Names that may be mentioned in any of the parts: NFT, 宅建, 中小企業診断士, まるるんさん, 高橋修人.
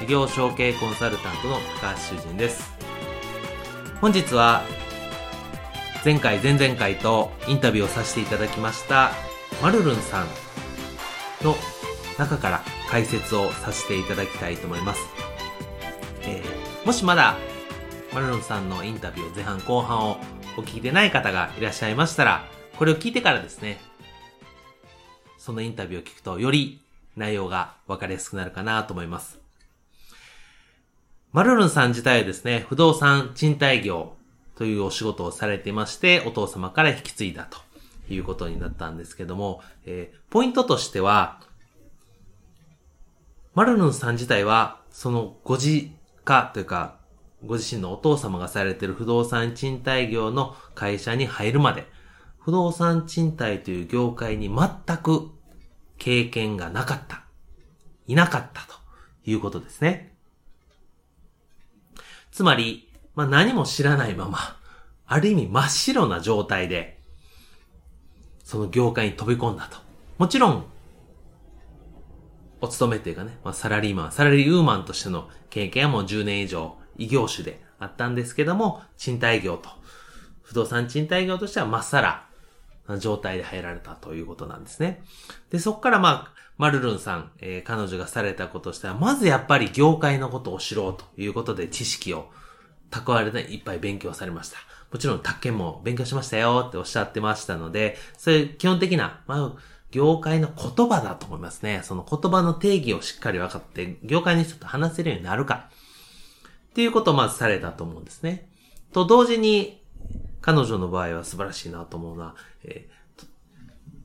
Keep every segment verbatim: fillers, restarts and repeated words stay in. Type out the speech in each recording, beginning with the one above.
事業承継コンサルタントの高橋修人です。本日は前回前々回とインタビューをさせていただきましたまるるんさんの中から解説をさせていただきたいと思います。えーもしまだまるるんさんのインタビュー前半後半をお聞きでない方がいらっしゃいましたら、これを聞いてからですね、そのインタビューを聞くとより内容が分かりやすくなるかなと思います。まるるんさん自体はですね、不動産賃貸業というお仕事をされてまして、お父様から引き継いだということになったんですけども、えー、ポイントとしてはまるるんさん自体はそのご自かというかご自身のお父様がされている不動産賃貸業の会社に入るまで、不動産賃貸という業界に全く経験がなかったいなかったということですね。つまり、まあ、何も知らないまま、ある意味真っ白な状態でその業界に飛び込んだと。もちろんお勤めというかね、まあ、サラリーマン、サラリーウーマンとしての経験はもうじゅうねん以上異業種であったんですけども、賃貸業と、不動産賃貸業としてはまっさらな状態で入られたということなんですね。で、そこからまあ、まるるんさん、えー、彼女がされたこととしては、まずやっぱり業界のことを知ろうということで知識を蓄えていっぱい勉強されました。もちろん宅建も勉強しましたよっておっしゃってましたので、そういう基本的な、まあ、業界の言葉だと思いますね。その言葉の定義をしっかり分かって、業界にちょっと話せるようになるか。っていうことをまずされたと思うんですね。と同時に、彼女の場合は素晴らしいなと思うのは、えー、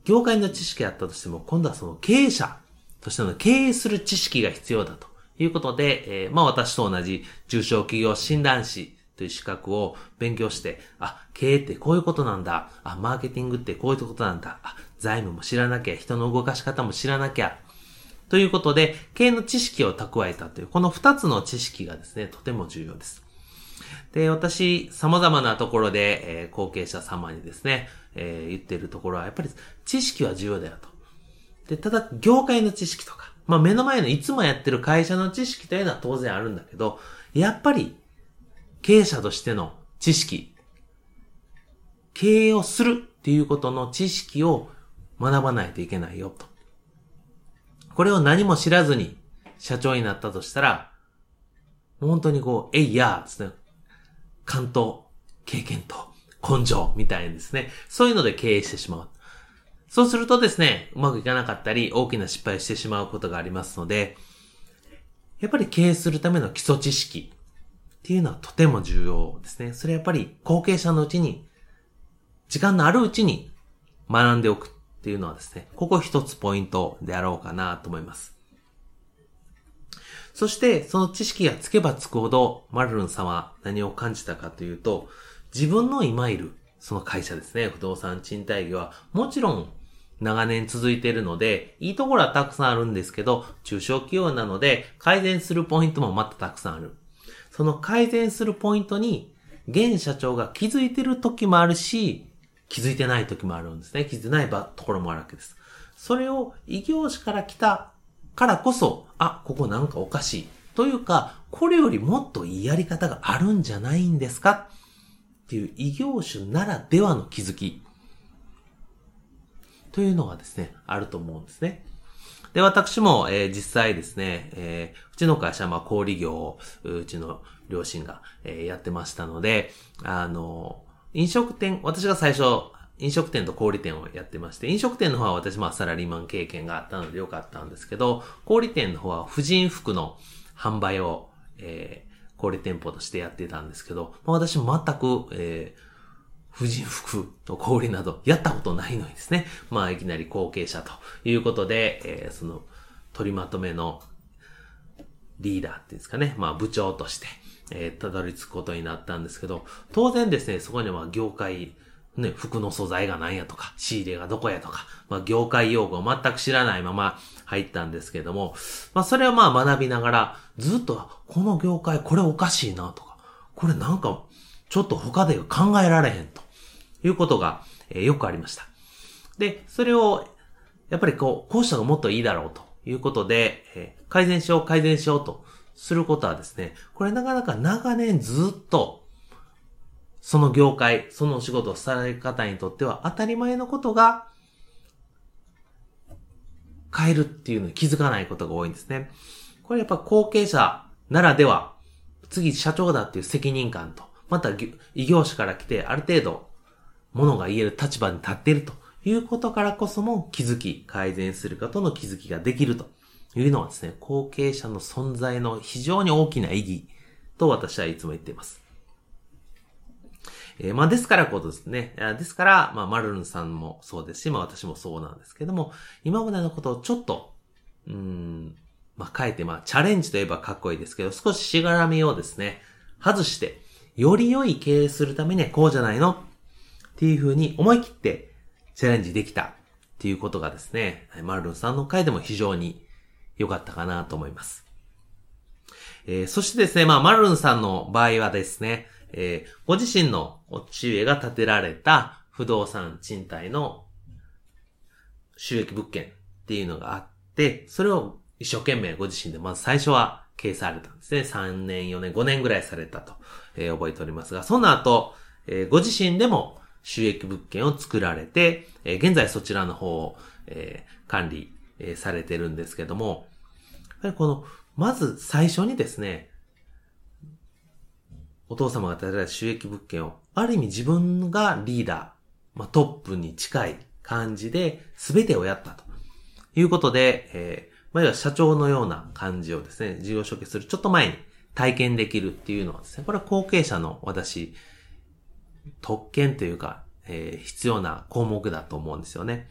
業界の知識あったとしても、今度はその経営者としての経営する知識が必要だということで、えー、まあ私と同じ中小企業診断士という資格を勉強して、あ、経営ってこういうことなんだ。あ、マーケティングってこういうことなんだ。あ、財務も知らなきゃ、人の動かし方も知らなきゃということで経営の知識を蓄えたという、このふたつの知識がですね、とても重要です。で、私様々なところで、えー、後継者様にですね、えー、言っているところはやっぱり知識は重要だよと。で、ただ業界の知識とか、まあ目の前のいつもやってる会社の知識というのは当然あるんだけど、やっぱり経営者としての知識、経営をするっていうことの知識を学ばないといけないよと。これを何も知らずに社長になったとしたら、本当にこう、えいやーですね。勘と経験と根性みたいにですね、そういうので経営してしまう。そうするとですね、うまくいかなかったり大きな失敗してしまうことがありますので、やっぱり経営するための基礎知識っていうのはとても重要ですね。それやっぱり後継者のうちに、時間のあるうちに学んでおくっていうのはですね、ここ一つポイントであろうかなと思います。そして、その知識がつけばつくほど、まるるんさんは何を感じたかというと、自分の今いる、その会社ですね、不動産賃貸業は、もちろん長年続いているので、いいところはたくさんあるんですけど、中小企業なので、改善するポイントもまたたくさんある。その改善するポイントに、現社長が気づいている時もあるし、気づいてない時もあるんですね。気づいてないところもあるわけです。それを異業種から来たからこそ、あ、ここなんかおかしいというか、これよりもっといいやり方があるんじゃないんですかっていう異業種ならではの気づきというのがですね、あると思うんですね。で、私も、えー、実際ですね、えー、うちの会社はまあ小売業をうちの両親が、えー、やってましたので、あのー飲食店、私が最初、飲食店と小売店をやってまして、飲食店の方は私まあサラリーマン経験があったのでよかったんですけど、小売店の方は婦人服の販売を、えー、小売店舗としてやってたんですけど、まあ、私全く、えー、婦人服と小売などやったことないのにですね、まあいきなり後継者ということで、えー、その取りまとめのリーダーっていうんですかね、まあ部長として、えー、たどり着くことになったんですけど、当然ですね、そこには業界ね、服の素材が何やとか、仕入れがどこやとか、まあ業界用語を全く知らないまま入ったんですけども、まあそれをまあ学びながら、ずっとこの業界これおかしいなとか、これなんかちょっと他で考えられへんということが、えー、よくありました。で、それをやっぱりこう、こうしたのがもっといいだろうということで、えー、改善しよう改善しようとすることはですね、これなかなか長年ずっとその業界、そのお仕事をされる方にとっては当たり前のことが変えるっていうのに気づかないことが多いんですね。これやっぱ後継者ならでは、次社長だっていう責任感と、また異業種から来てある程度物が言える立場に立っているということからこそも気づき、改善することの気づきができるというのはですね、後継者の存在の非常に大きな意義と私はいつも言っています。えー、まあですからこそですね。ですから、まあマルルンさんもそうですし、まあ私もそうなんですけども、今までのことをちょっと、うーん、まあ変えて、まあチャレンジといえばかっこいいですけど、少ししがらみをですね、外して、より良い経営するためにはこうじゃないのっていうふうに思い切ってチャレンジできたっていうことがですね、マルルンさんの回でも非常に良かったかなと思います。えー、そしてですね、まあマルルンさんの場合はですね、えー、ご自身のお父上が建てられた不動産賃貸の収益物件っていうのがあって、それを一生懸命ご自身でまず最初は経営されたんですね。さんねん、よねん、ごねんぐらいされたと、えー、覚えておりますが、その後、えー、ご自身でも収益物件を作られて、えー、現在そちらの方を、えー、管理、えー、されてるんですけども、この、まず最初にですね、お父様が建てられた収益物件を、ある意味自分がリーダー、まあ、トップに近い感じで全てをやったということで、えー、まあ、要は社長のような感じをですね、事業承継するちょっと前に体験できるっていうのはですね、これは後継者の私、特権というか、えー、必要な項目だと思うんですよね。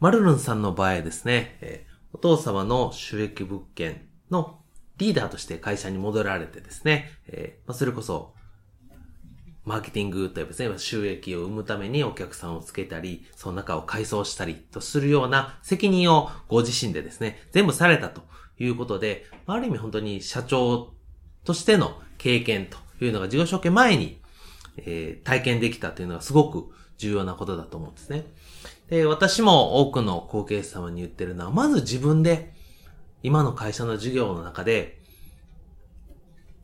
マルルンさんの場合ですね、えー、お父様の収益物件のリーダーとして会社に戻られてですね、えー、それこそ、マーケティングというですね、収益を生むためにお客さんをつけたり、その中を改装したりとするような責任をご自身でですね、全部されたということで、ある意味本当に社長としての経験というのが事業承継前に、えー、体験できたというのがすごく重要なことだと思うんですね。で、私も多くの後継者様に言ってるのは、まず自分で、今の会社の事業の中で、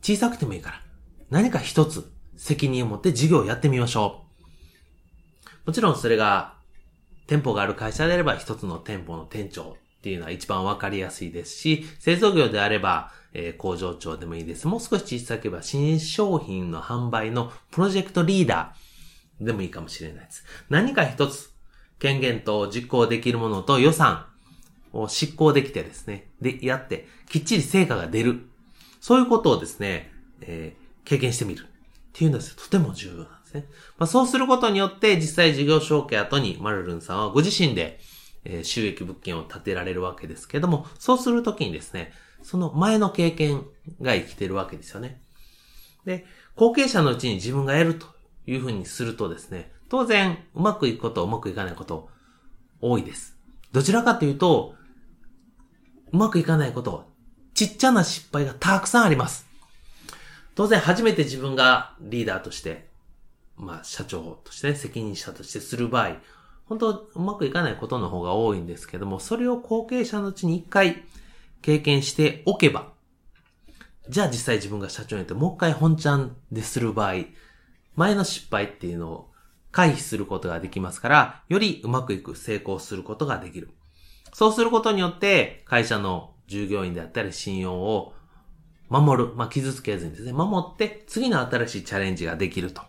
小さくてもいいから、何か一つ責任を持って事業をやってみましょう。もちろんそれが、店舗がある会社であれば一つの店舗の店長っていうのは一番わかりやすいですし、製造業であれば、えー、工場長でもいいです。もう少し小さければ新商品の販売のプロジェクトリーダーでもいいかもしれないです。何か一つ、権限と実行できるものと予算、を執行できてですね、で、やって、きっちり成果が出る。そういうことをですね、えー、経験してみる。っていうのはとても重要なんですね。まあ、そうすることによって、実際事業承継後にマルルンさんはご自身で、えー、収益物件を建てられるわけですけども、そうするときにですね、その前の経験が生きてるわけですよね。で、後継者のうちに自分がやるというふうにするとですね、当然、うまくいくこと、うまくいかないこと、多いです。どちらかというと、うまくいかないこと、ちっちゃな失敗がたくさんあります。当然初めて自分がリーダーとして、まあ社長として、ね、責任者としてする場合、本当うまくいかないことの方が多いんですけども、それを後継者のうちに一回経験しておけば、じゃあ実際自分が社長になってもう一回本ちゃんでする場合、前の失敗っていうのを回避することができますから、よりうまくいく、成功することができる。そうすることによって、会社の従業員であったり信用を守る。まあ、傷つけずにですね、守って次の新しいチャレンジができると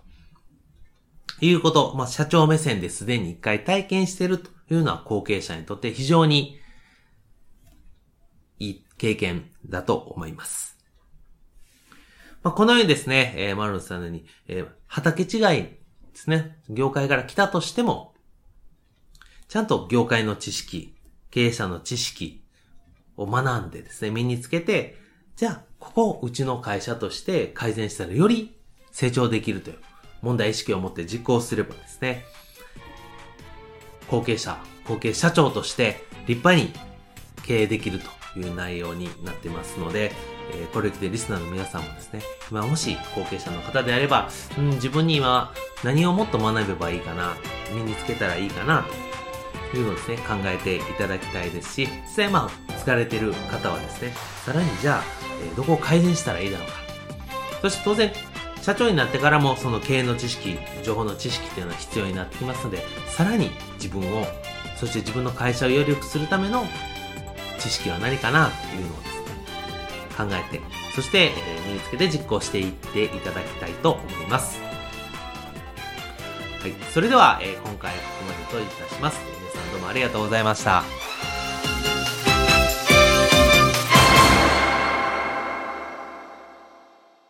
いうこと、まあ、社長目線ですでに一回体験しているというのは後継者にとって非常にいい経験だと思います。まあ、このようにですね、えー、マルノさんのように、えー、畑違いですね、業界から来たとしても、ちゃんと業界の知識、経営者の知識を学んでですね、身につけて、じゃあ、ここをうちの会社として改善したらより成長できるという問題意識を持って実行すればですね、後継者、後継社長として立派に経営できるという内容になってますので、えー、これを聞いてリスナーの皆さんもですね、今もし後継者の方であれば、うん、自分に今何をもっと学べばいいかな、身につけたらいいかな、というのをですね、考えていただきたいですし、実際まあ、疲れてる方はですね、さらにじゃあ、えー、どこを改善したらいいだろうか。そして当然、社長になってからもその経営の知識、情報の知識というのは必要になってきますので、さらに自分を、そして自分の会社をより良くするための知識は何かなというのをですね、考えて、そして身につけて実行していっていただきたいと思います。はい、それでは、えー、今回はここまでといたします。皆さんどうもありがとうございました。